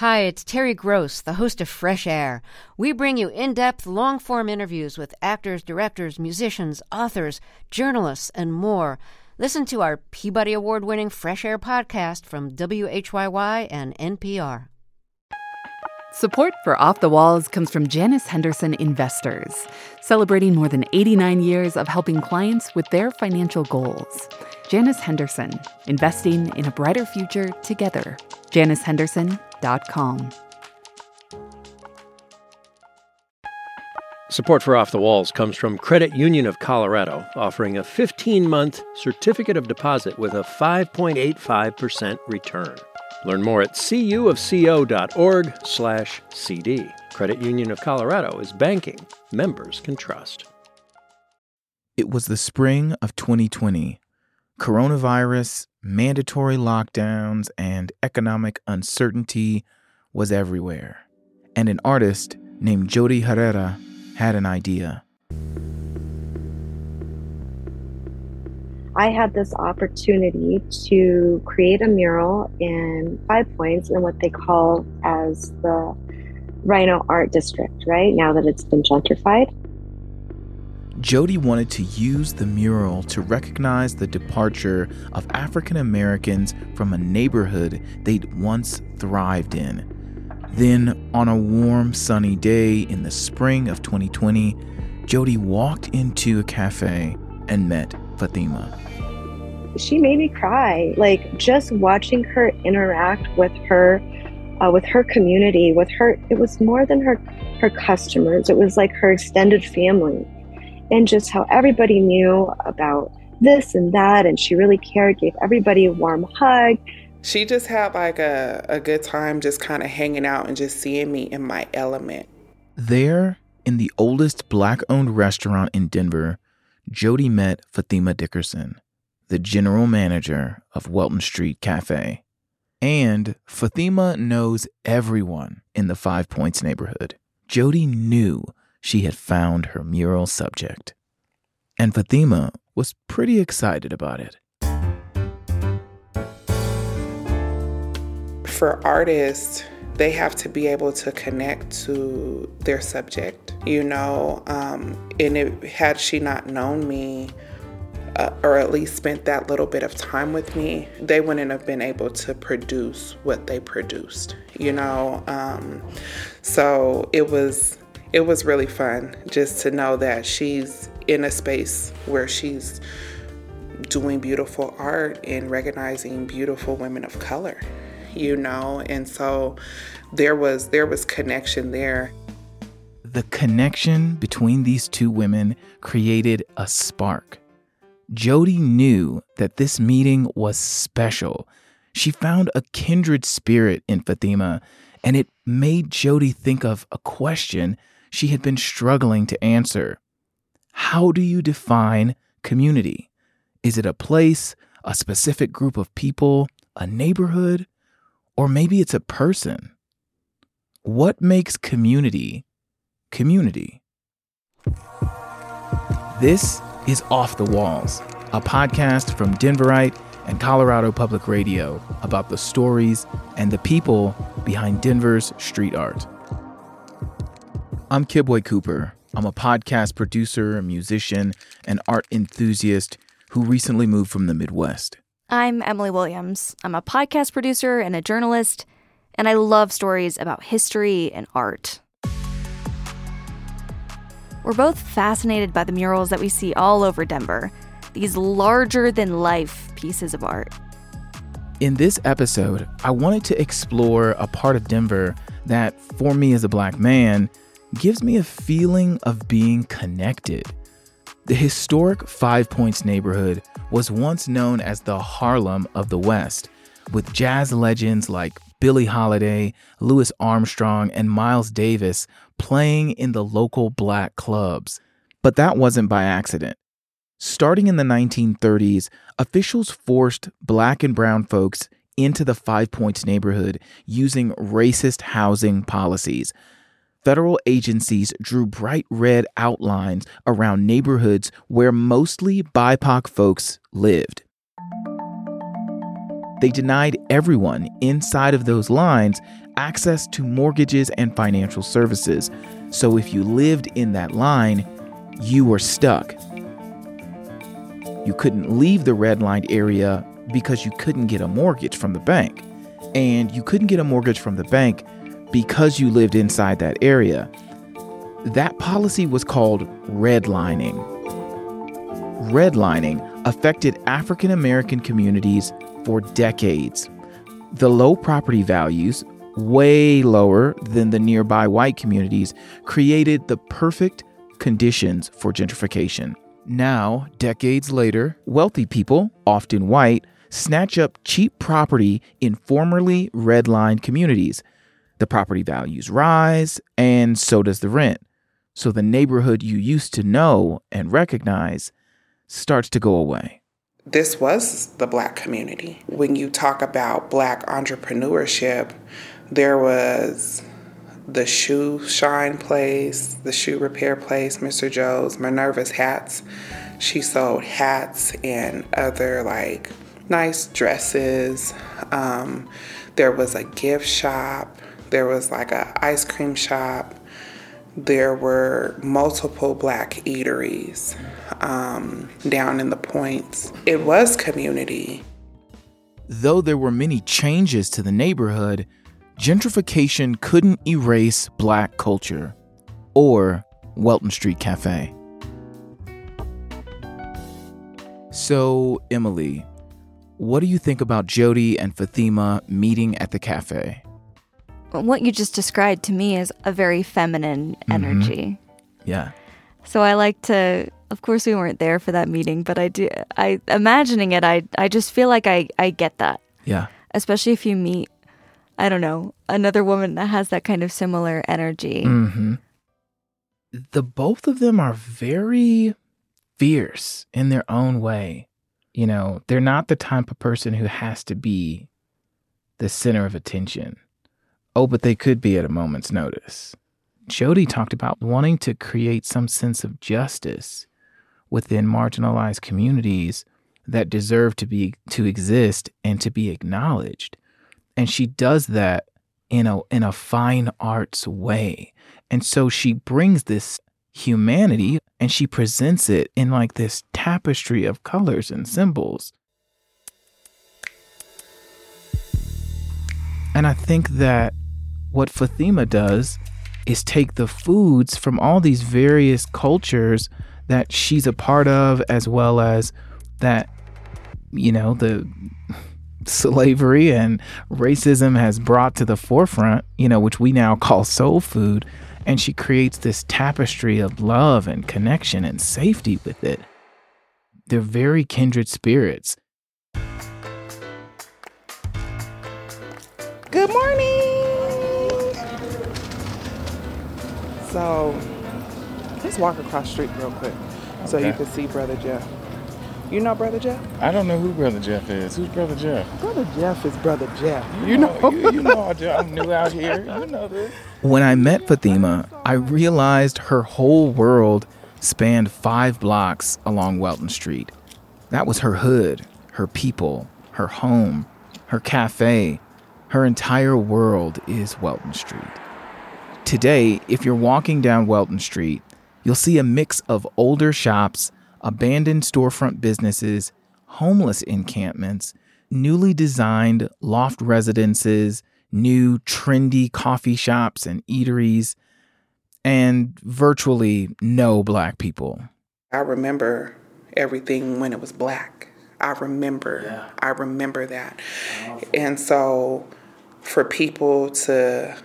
Hi, it's Terry Gross, the host of Fresh Air. We bring you in-depth, long-form interviews with actors, directors, musicians, authors, journalists, and more. Listen to our Peabody Award-winning Fresh Air podcast from WHYY and NPR. Support for Off the Walls comes from Janus Henderson Investors, celebrating more than 89 years of helping clients with their financial goals. Janus Henderson, investing in a brighter future together. JanusHenderson.com. Support for Off the Walls comes from Credit Union of Colorado, offering a 15-month certificate of deposit with a 5.85% return. Learn more at cuofco.org/CD. Credit Union of Colorado is banking members can trust. It was the spring of 2020. Coronavirus, mandatory lockdowns, and economic uncertainty was everywhere. And an artist named Jodie Herrera had an idea. I had this opportunity to create a mural in 5 Points in what they call as the RiNo Art District, right? Now that it's been gentrified. Jodie wanted to use the mural to recognize the departure of African Americans from a neighborhood they'd once thrived in. Then, on a warm, sunny day in the spring of 2020, Jodie walked into a cafe and met Fatima. She made me cry. Like, just watching her interact with her community, it was more than her customers. It was like her extended family. And just how everybody knew about this and that, and she really cared, gave everybody a warm hug. She just had like a good time just kind of hanging out and just seeing me in my element. There, in the oldest Black-owned restaurant in Denver, Jodie met Fatima Dickerson, the general manager of Welton Street Café. And Fatima knows everyone in the 5 Points neighborhood. Jodie knew she had found her mural subject. And Fatima was pretty excited about it. For artists, they have to be able to connect to their subject, you know, and had she not known me, or at least spent that little bit of time with me, they wouldn't have been able to produce what they produced, you know. So it was really fun just to know that she's in a space where she's doing beautiful art and recognizing beautiful women of color, you know, and so there was connection there. The connection between these two women created a spark. Jodie knew that this meeting was special. She found a kindred spirit in Fatima, and it made Jodie think of a question she had been struggling to answer. How do you define community? Is it a place, a specific group of people, a neighborhood, or maybe it's a person? What makes community, community? This is Off the Walls, a podcast from Denverite and Colorado Public Radio about the stories and the people behind Denver's street art. I'm Kibwe Cooper. I'm a podcast producer, a musician, and art enthusiast who recently moved from the Midwest. I'm Emily Williams. I'm a podcast producer and a journalist, and I love stories about history and art. We're both fascinated by the murals that we see all over Denver, these larger-than-life pieces of art. In this episode, I wanted to explore a part of Denver that, for me as a Black man, gives me a feeling of being connected. The historic 5 Points neighborhood was once known as the Harlem of the West, with jazz legends like Billie Holiday, Louis Armstrong, and Miles Davis playing in the local Black clubs. But that wasn't by accident. Starting in the 1930s, officials forced Black and brown folks into the 5 Points neighborhood using racist housing policies. Federal agencies drew bright red outlines around neighborhoods where mostly BIPOC folks lived. they denied everyone inside of those lines access to mortgages and financial services. So if you lived in that line, you were stuck. You couldn't leave the redlined area because you couldn't get a mortgage from the bank. And you couldn't get a mortgage from the bank because you lived inside that area. That policy was called redlining. Redlining affected African American communities for decades. The low property values, way lower than the nearby white communities, created the perfect conditions for gentrification. Now, decades later, wealthy people, often white, snatch up cheap property in formerly redlined communities. The property values rise, and so does the rent. So the neighborhood you used to know and recognize starts to go away. This was the Black community. When you talk about Black entrepreneurship, there was the shoe shine place, the shoe repair place, Mr. Joe's, Minerva's Hats. She sold hats and other like nice dresses. There was a gift shop. There was like an ice cream shop. There were multiple Black eateries down in the points. It was community. Though there were many changes to the neighborhood, gentrification couldn't erase Black culture or Welton Street Cafe. So, Emily, what do you think about Jodie and Fatima meeting at the cafe? What you just described to me is a very feminine energy. Mm-hmm. Yeah. So I like to, of course we weren't there for that meeting, but imagining it, I just feel like I get that. Yeah. Especially if you meet, I don't know, another woman that has that kind of similar energy. Mm-hmm. The both of them are very fierce in their own way. You know, they're not the type of person who has to be the center of attention. Oh, but they could be at a moment's notice. Jodie talked about wanting to create some sense of justice within marginalized communities that deserve to exist and to be acknowledged. And she does that in a fine arts way. And so she brings this humanity and she presents it in like this tapestry of colors and symbols. And I think that what Fatima does is take the foods from all these various cultures that she's a part of, as well as that, you know, the slavery and racism has brought to the forefront, you know, which we now call soul food. And she creates this tapestry of love and connection and safety with it. They're very kindred spirits. Good morning! So, let's walk across the street real quick so you can see Brother Jeff. You know Brother Jeff? I don't know who Brother Jeff is. Who's Brother Jeff? Brother Jeff is Brother Jeff. You know I'm new out here. You know this. When I met Fatima, I realized her whole world spanned 5 blocks along Welton Street. That was her hood, her people, her home, her cafe. Her entire world is Welton Street. Today, if you're walking down Welton Street, you'll see a mix of older shops, abandoned storefront businesses, homeless encampments, newly designed loft residences, new trendy coffee shops and eateries, and virtually no Black people. I remember everything when it was Black. I remember that. And so for people to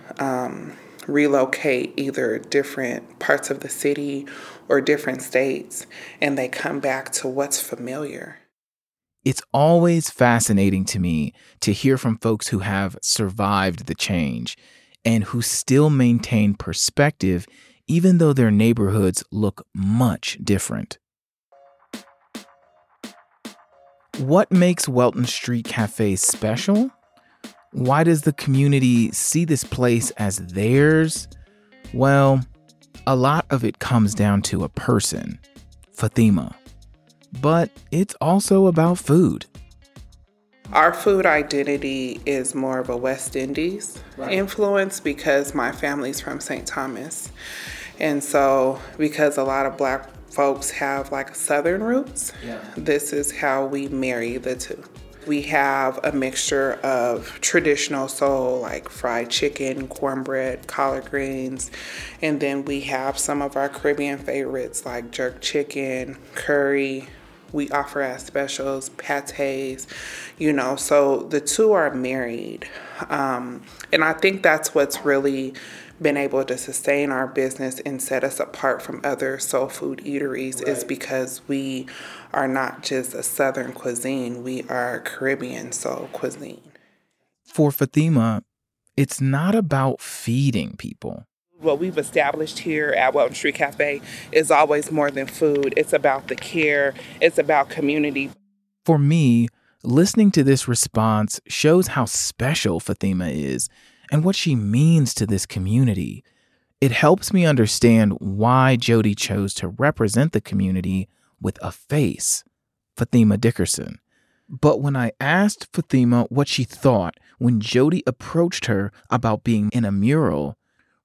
relocate either different parts of the city or different states, and they come back to what's familiar. It's always fascinating to me to hear from folks who have survived the change and who still maintain perspective, even though their neighborhoods look much different. What makes Welton Street Cafe special? Why does the community see this place as theirs? Well, a lot of it comes down to a person, Fatima. But it's also about food. Our food identity is more of a West Indies influence because my family's from St. Thomas. And so because a lot of Black folks have like Southern roots, this is how we marry the two. We have a mixture of traditional soul, like fried chicken, cornbread, collard greens, and then we have some of our Caribbean favorites like jerk chicken, curry. We offer as specials, pates, you know, so the two are married. And I think that's what's really been able to sustain our business and set us apart from other soul food eateries is because we are not just a Southern cuisine, we are Caribbean soul cuisine. For Fatima, it's not about feeding people. What we've established here at Welton Street Café is always more than food. It's about the care. It's about community. For me, listening to this response shows how special Fatima is and what she means to this community. It helps me understand why Jodie chose to represent the community with a face, Fatima Dickerson. But when I asked Fatima what she thought when Jodie approached her about being in a mural,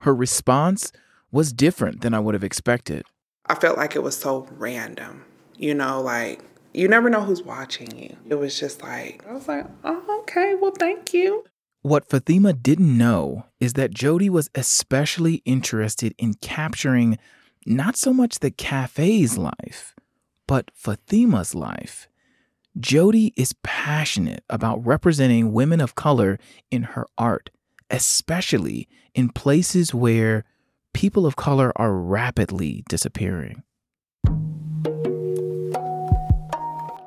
her response was different than I would have expected. I felt like it was so random, you know, like you never know who's watching you. It was just like, I was like, oh, okay, well, thank you. What Fatima didn't know is that Jodie was especially interested in capturing not so much the cafe's life, but Fatima's life. Jodie is passionate about representing women of color in her art, especially in places where people of color are rapidly disappearing.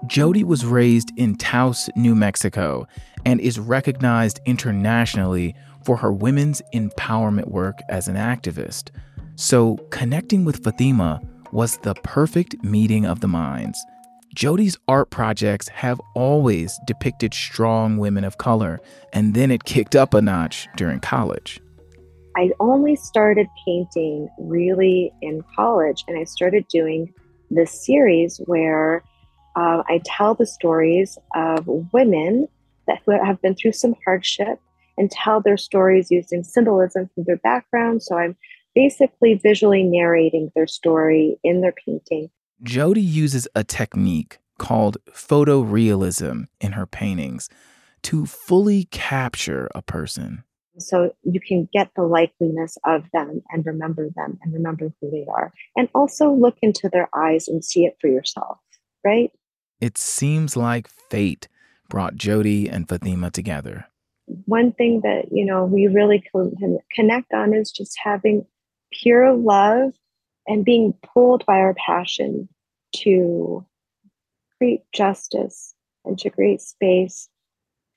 Jodie was raised in Taos, New Mexico, and is recognized internationally for her women's empowerment work as an activist. So connecting with Fatima was the perfect meeting of the minds. Jodie's art projects have always depicted strong women of color, and then it kicked up a notch during college. I only started painting really in college, and I started doing this series where I tell the stories of women that have been through some hardship and tell their stories using symbolism from their background. So I'm basically visually narrating their story in their painting. Jodie uses a technique called photorealism in her paintings to fully capture a person. So you can get the likeliness of them and remember who they are. And also look into their eyes and see it for yourself, right? It seems like fate brought Jodie and Fatima together. One thing that, you know, we really connect on is just having pure love and being pulled by our passion to create justice and to create space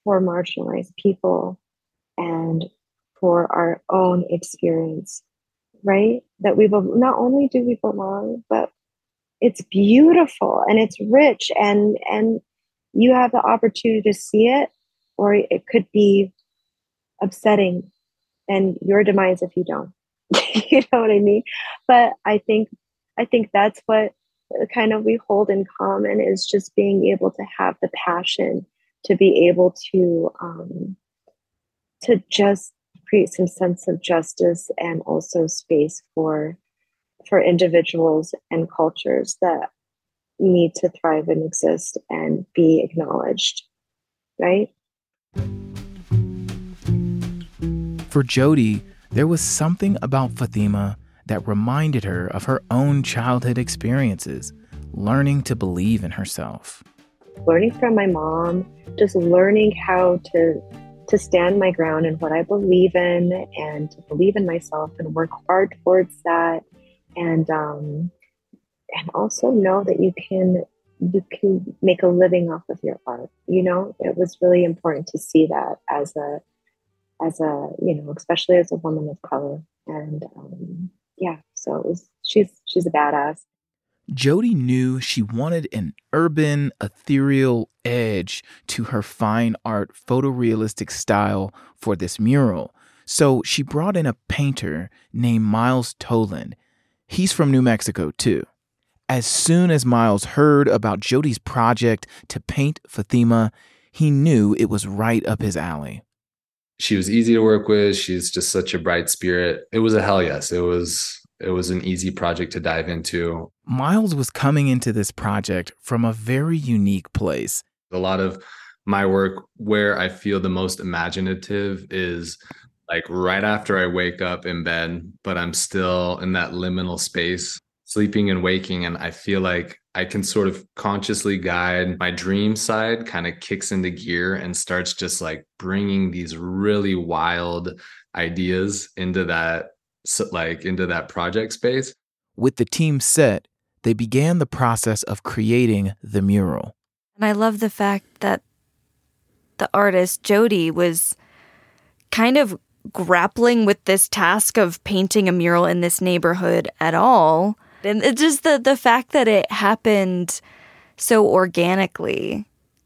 for marginalized people and for our own experience, right? That we not only do we belong, but it's beautiful and it's rich, and you have the opportunity to see it, or it could be upsetting and your demise if you don't. You know what I mean? But I think that's what kind of we hold in common is just being able to have the passion to be able to just create some sense of justice and also space for individuals and cultures that need to thrive and exist and be acknowledged, right? For Jodie, there was something about Fatima that reminded her of her own childhood experiences, learning to believe in herself. Learning from my mom, just learning how to stand my ground in what I believe in and to believe in myself and work hard towards that. And also know that you can make a living off of your art. You know, it was really important to see that as a, you know, especially as a woman of color. And so it was, she's a badass. Jodie knew she wanted an urban, ethereal edge to her fine art photorealistic style for this mural. So she brought in a painter named Miles Toland. He's from New Mexico, too. As soon as Miles heard about Jodie's project to paint Fatima, he knew it was right up his alley. She was easy to work with. She's just such a bright spirit. It was a hell yes. It was an easy project to dive into. Miles was coming into this project from a very unique place. A lot of my work where I feel the most imaginative is like right after I wake up in bed, but I'm still in that liminal space, sleeping and waking. And I feel like I can sort of consciously guide my dream side, kind of kicks into gear and starts just like bringing these really wild ideas into that project space. With the team set, they began the process of creating the mural. And I love the fact that the artist Jodie was kind of grappling with this task of painting a mural in this neighborhood at all. And it's just the fact that it happened so organically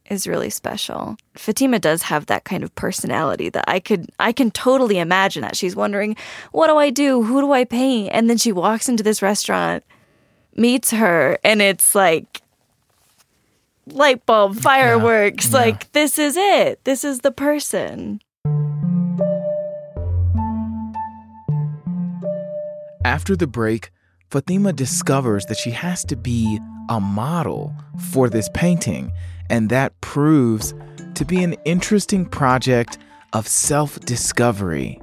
is really special. Fatima does have that kind of personality that I can totally imagine that she's wondering, what do I do? Who do I paint? And then she walks into this restaurant, meets her, and it's like light bulb, fireworks. Yeah. Like, this is it. This is the person. After the break, Fatima discovers that she has to be a model for this painting, and that proves to be an interesting project of self-discovery.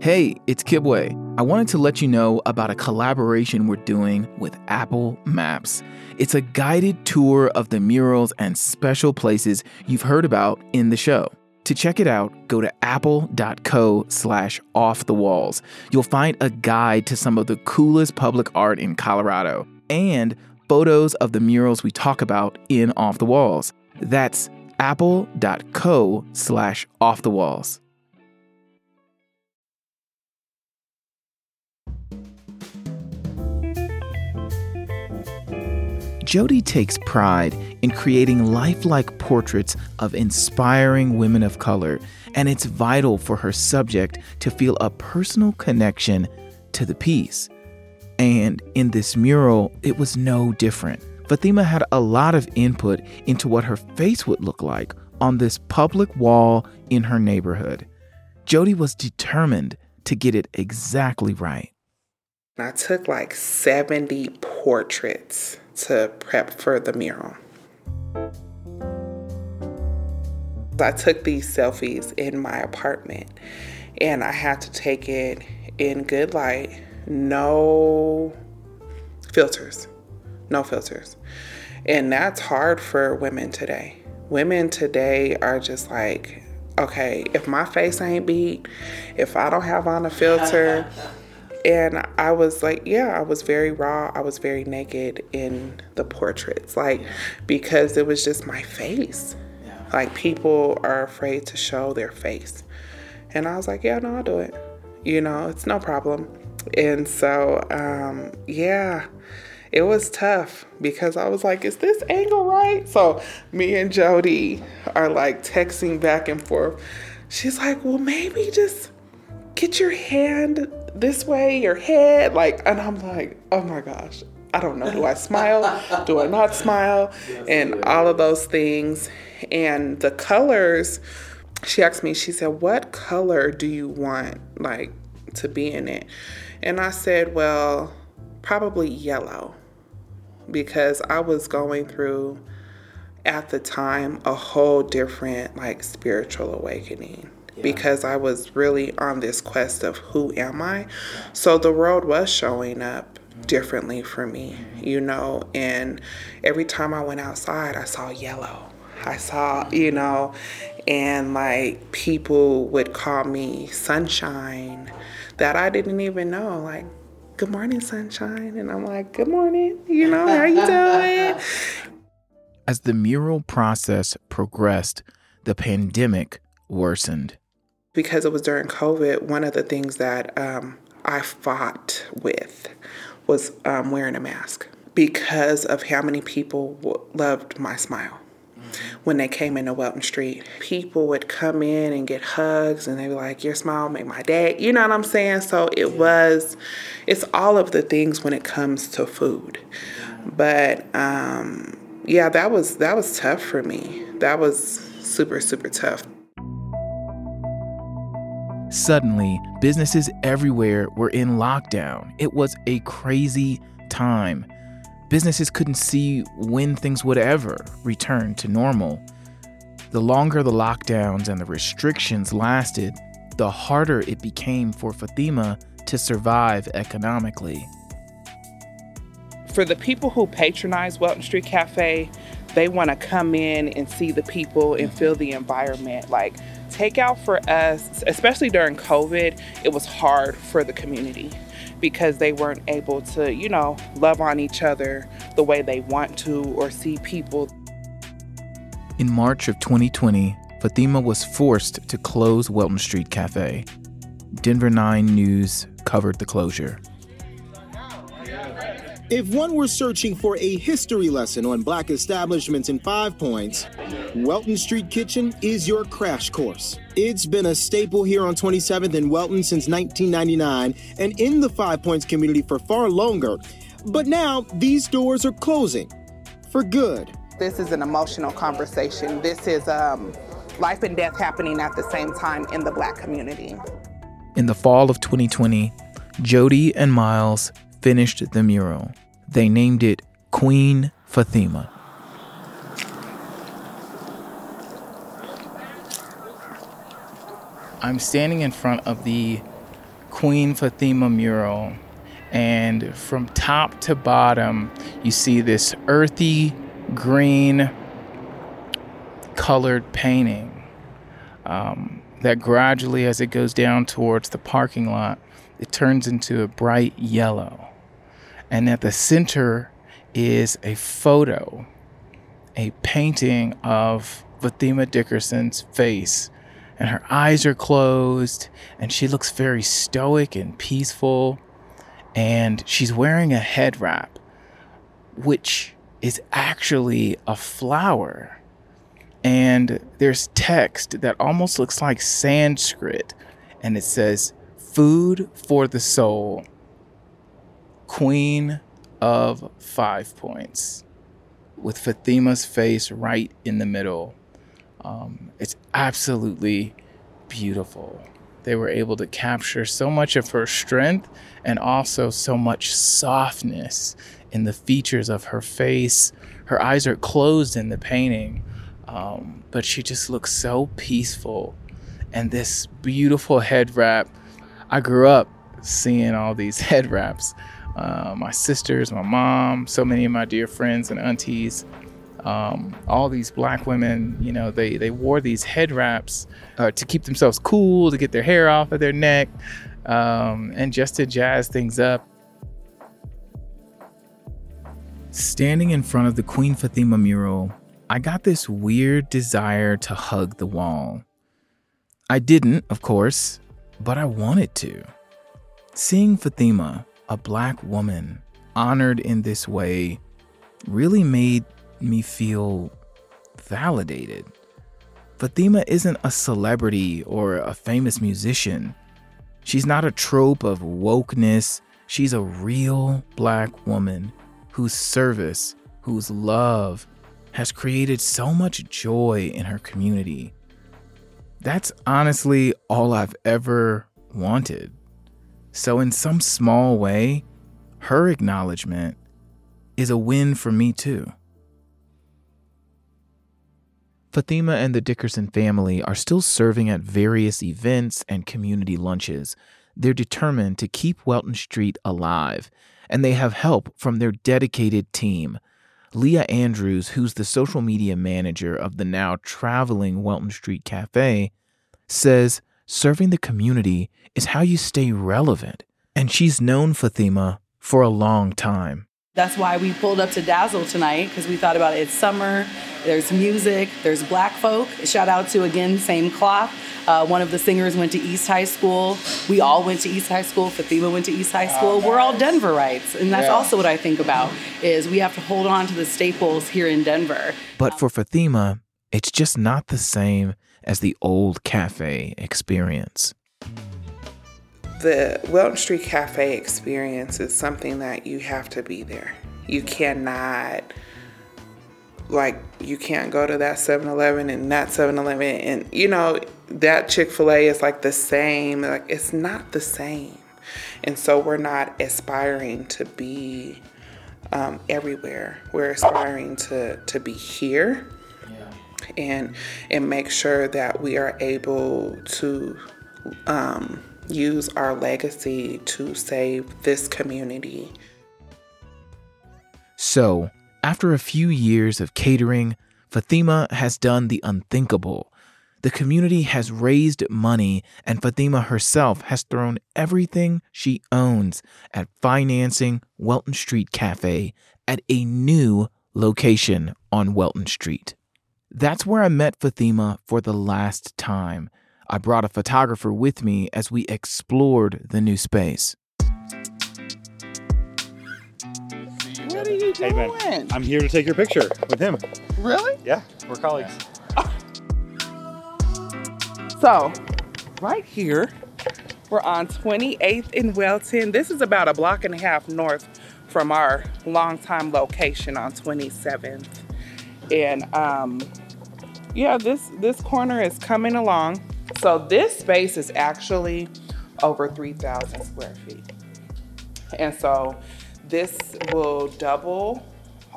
Hey, it's Kibwe. I wanted to let you know about a collaboration we're doing with Apple Maps. It's a guided tour of the murals and special places you've heard about in the show. To check it out, go to apple.co/offthewalls. You'll find a guide to some of the coolest public art in Colorado and photos of the murals we talk about in Off the Walls. That's apple.co/offthewalls. Jodie takes pride in creating lifelike portraits of inspiring women of color, and it's vital for her subject to feel a personal connection to the piece. And in this mural, it was no different. Fatima had a lot of input into what her face would look like on this public wall in her neighborhood. Jodie was determined to get it exactly right. I took like 70 portraits to prep for the mural. I took these selfies in my apartment, and I had to take it in good light, no filters. And that's hard for women today. Women today are just like, okay, if my face ain't beat, if I don't have on a filter. And I was like, yeah, I was very raw. I was very naked in the portraits, because it was just my face. Yeah. Like, people are afraid to show their face. And I was like, yeah, no, I'll do it. It's no problem. And so, it was tough because I was like, is this angle right? So me and Jodie are like texting back and forth. She's like, well, maybe just get your hand this way, your head, and I'm like, oh my gosh, I don't know, do I smile, do I not smile, and all of those things. And the colors, she asked me, she said, what color do you want, to be in it? And I said, well, probably yellow, because I was going through, at the time, a whole different, spiritual awakening. Yeah. Because I was really on this quest of who am I? So the world was showing up differently for me, and every time I went outside, I saw yellow. I saw, and people would call me sunshine that I didn't even know, good morning, sunshine. And I'm like, good morning, how you doing? As the mural process progressed, the pandemic worsened. Because it was during COVID, one of the things that I fought with was wearing a mask because of how many people loved my smile. when they came into Welton Street. People would come in and get hugs, and they were like, your smile make my day. You know what I'm saying? So it's all of the things when it comes to food. But, yeah, that was tough for me. That was super, super tough. Suddenly, businesses everywhere were in lockdown. It was a crazy time. Businesses couldn't see when things would ever return to normal. The longer the lockdowns and the restrictions lasted, the harder it became for Fatima to survive economically. For the people who patronize Welton Street Cafe, they want to come in and see the people and feel the environment. Like, takeout for us, especially during COVID, it was hard for the community, because they weren't able to, you know, love on each other the way they want to or see people. In March of 2020, Fatima was forced to close Welton Street Cafe. Denver 9 News covered the closure. If one were searching for a history lesson on black establishments in 5 Points, Welton Street Kitchen is your crash course. It's been a staple here on 27th and Welton since 1999 and in the 5 Points community for far longer. But now these doors are closing for good. This is an emotional conversation. This is life and death happening at the same time in the black community. In the fall of 2020, Jodie and Miles finished the mural. They named it Queen Fatima. I'm standing in front of the Queen Fatima mural, and from top to bottom, you see this earthy green colored painting that gradually, as it goes down towards the parking lot, it turns into a bright yellow. And at the center is a photo, a painting of Fatima Dickerson's face. And her eyes are closed, and she looks very stoic and peaceful. And she's wearing a head wrap, which is actually a flower. And there's text that almost looks like Sanskrit. And it says, "Food for the soul. Queen of 5 Points," with Fatima's face right in the middle. It's absolutely beautiful. They were able to capture so much of her strength and also so much softness in the features of her face. Her eyes are closed in the painting, but she just looks so peaceful. And this beautiful head wrap. I grew up seeing all these head wraps. My sisters, my mom, so many of my dear friends and aunties, all these black women, you know, they wore these head wraps to keep themselves cool, to get their hair off of their neck, and just to jazz things up. Standing in front of the Queen Fatima mural, I got this weird desire to hug the wall. I didn't, of course, but I wanted to. Seeing Fatima, a black woman, honored in this way, really made me feel validated. Fatima isn't a celebrity or a famous musician. She's not a trope of wokeness. She's a real black woman whose service, whose love has created so much joy in her community. That's honestly all I've ever wanted. So in some small way, her acknowledgement is a win for me too. Fatima and the Dickerson family are still serving at various events and community lunches. They're determined to keep Welton Street alive, and they have help from their dedicated team. Leah Andrews, who's the social media manager of the now traveling Welton Street Cafe, says serving the community is how you stay relevant. And she's known Fatima for a long time. That's why we pulled up to Dazzle tonight, because we thought about it. It's summer, there's music, there's black folk. Shout out to, again, same clock. One of the singers went to East High School. We all went to East High School. Fatima went to East High School. We're all Denverites. And that's also what I think about, is we have to hold on to the staples here in Denver. But for Fatima, it's just not the same as the old cafe experience. The Welton Street Cafe experience is something that you have to be there. You cannot, you can't go to that 7-Eleven and that 7-Eleven. And, that Chick-fil-A is the same. It's not the same. And so we're not aspiring to be everywhere. We're aspiring to be here and make sure that we are able to use our legacy to save this community. So, after a few years of catering, Fatima has done the unthinkable. The community has raised money, and Fatima herself has thrown everything she owns at financing Welton Street Cafe at a new location on Welton Street. That's where I met Fatima for the last time. I brought a photographer with me as we explored the new space. What are you doing? Hey man, I'm here to take your picture with him. Really? Yeah, we're colleagues. So, right here, we're on 28th and Welton. This is about a block and a half north from our longtime location on 27th. And this corner is coming along. So this space is actually over 3,000 square feet. And so this will double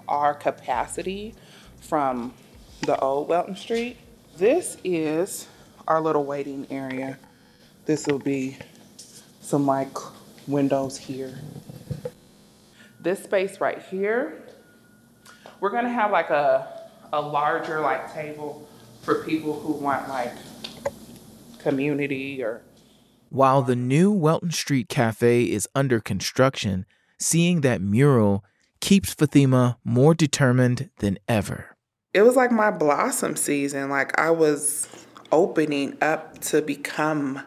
our capacity from the old Welton Street. This is our little waiting area. This will be some windows here. This space right here, we're gonna have a larger table for people who want community or... While the new Welton Street Cafe is under construction, seeing that mural keeps Fatima more determined than ever. It was my blossom season. I was opening up to become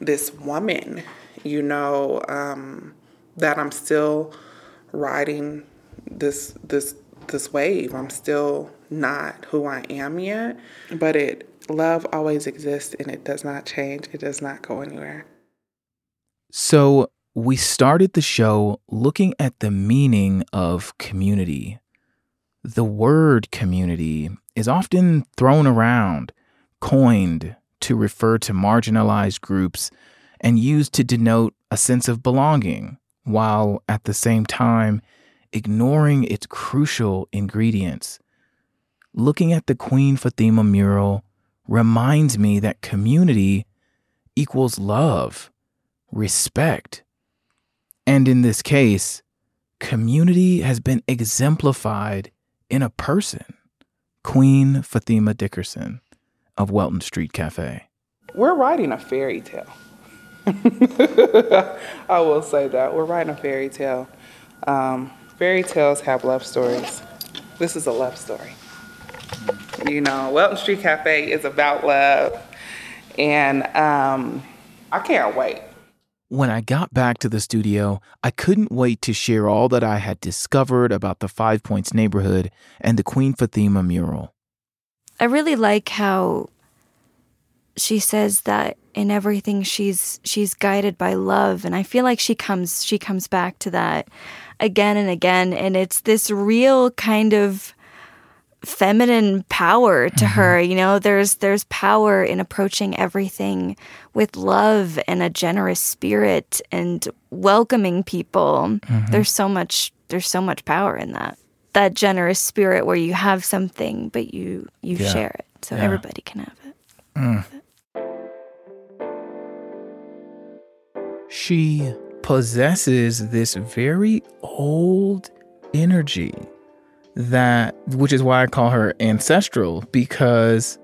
this woman, that I'm still riding this wave. I'm still not who I am yet, but love always exists, and it does not change. It does not go anywhere. So we started the show looking at the meaning of community. The word community is often thrown around, coined to refer to marginalized groups, and used to denote a sense of belonging, while at the same time ignoring its crucial ingredients. Looking at the Queen Fatima mural reminds me that community equals love, respect. And in this case, community has been exemplified in a person, Queen Fatima Dickerson of Welton Street Cafe. We're writing a fairy tale. I will say that. We're writing a fairy tale. Fairy tales have love stories. This is a love story. Welton Street Cafe is about love, and I can't wait. When I got back to the studio, I couldn't wait to share all that I had discovered about the Five Points neighborhood and the Queen Fatima mural. I really like how she says that in everything she's guided by love, and I feel like she comes back to that again and again, and it's this real kind of feminine power to her. There's power in approaching everything with love and a generous spirit and welcoming people. Mm-hmm. There's so much power in that generous spirit where you have something but you share it so everybody can have it. Mm. She possesses this very old energy. Which is why I call her ancestral, because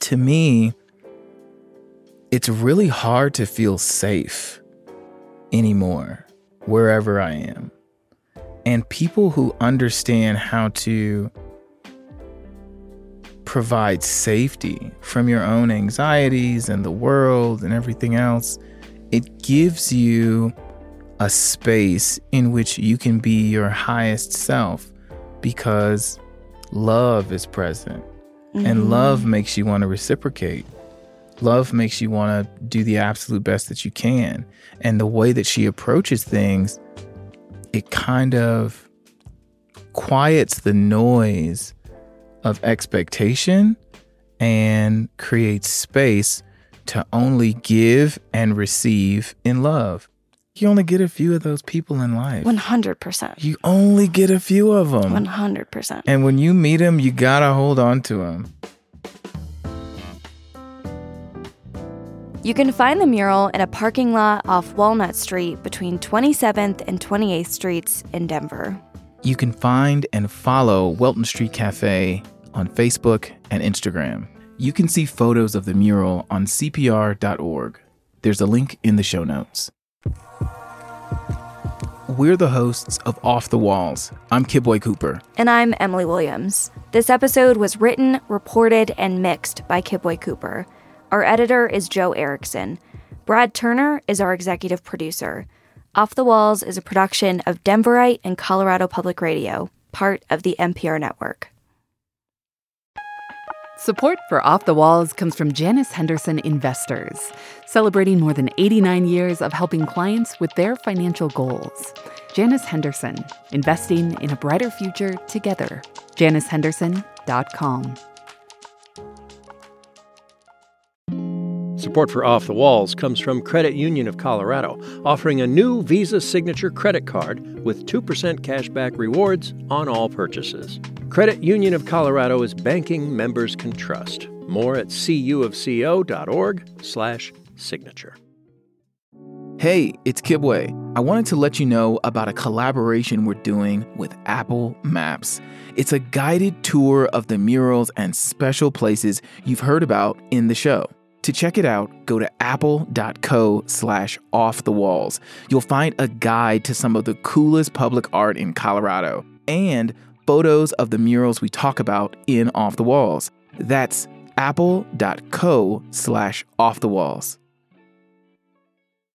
to me, it's really hard to feel safe anymore wherever I am. And people who understand how to provide safety from your own anxieties and the world and everything else, it gives you a space in which you can be your highest self because love is present. Mm-hmm. And love makes you want to reciprocate. Love makes you want to do the absolute best that you can. And the way that she approaches things, it kind of quiets the noise of expectation and creates space to only give and receive in love. You only get a few of those people in life. 100%. You only get a few of them. 100%. And when you meet them, you gotta hold on to them. You can find the mural in a parking lot off Walnut Street between 27th and 28th Streets in Denver. You can find and follow Welton Street Café on Facebook and Instagram. You can see photos of the mural on CPR.org. There's a link in the show notes. We're the hosts of Off the Walls. I'm Kibwe Cooper. And I'm Emily Williams. This episode was written, reported, and mixed by Kibwe Cooper. Our editor is Jo Erickson. Brad Turner is our executive producer. Off the Walls is a production of Denverite and Colorado Public Radio, part of the NPR network. Support for Off the Walls comes from Janus Henderson Investors, celebrating more than 89 years of helping clients with their financial goals. Janus Henderson, investing in a brighter future together. JanusHenderson.com. Support for Off the Walls comes from Credit Union of Colorado, offering a new Visa Signature credit card with 2% cashback rewards on all purchases. Credit Union of Colorado is banking members can trust. More at cuofco.org/signature. Hey, it's Kibwe. I wanted to let you know about a collaboration we're doing with Apple Maps. It's a guided tour of the murals and special places you've heard about in the show. To check it out, go to apple.co/offthewalls. You'll find a guide to some of the coolest public art in Colorado and photos of the murals we talk about in Off the Walls. That's apple.co/offthewalls.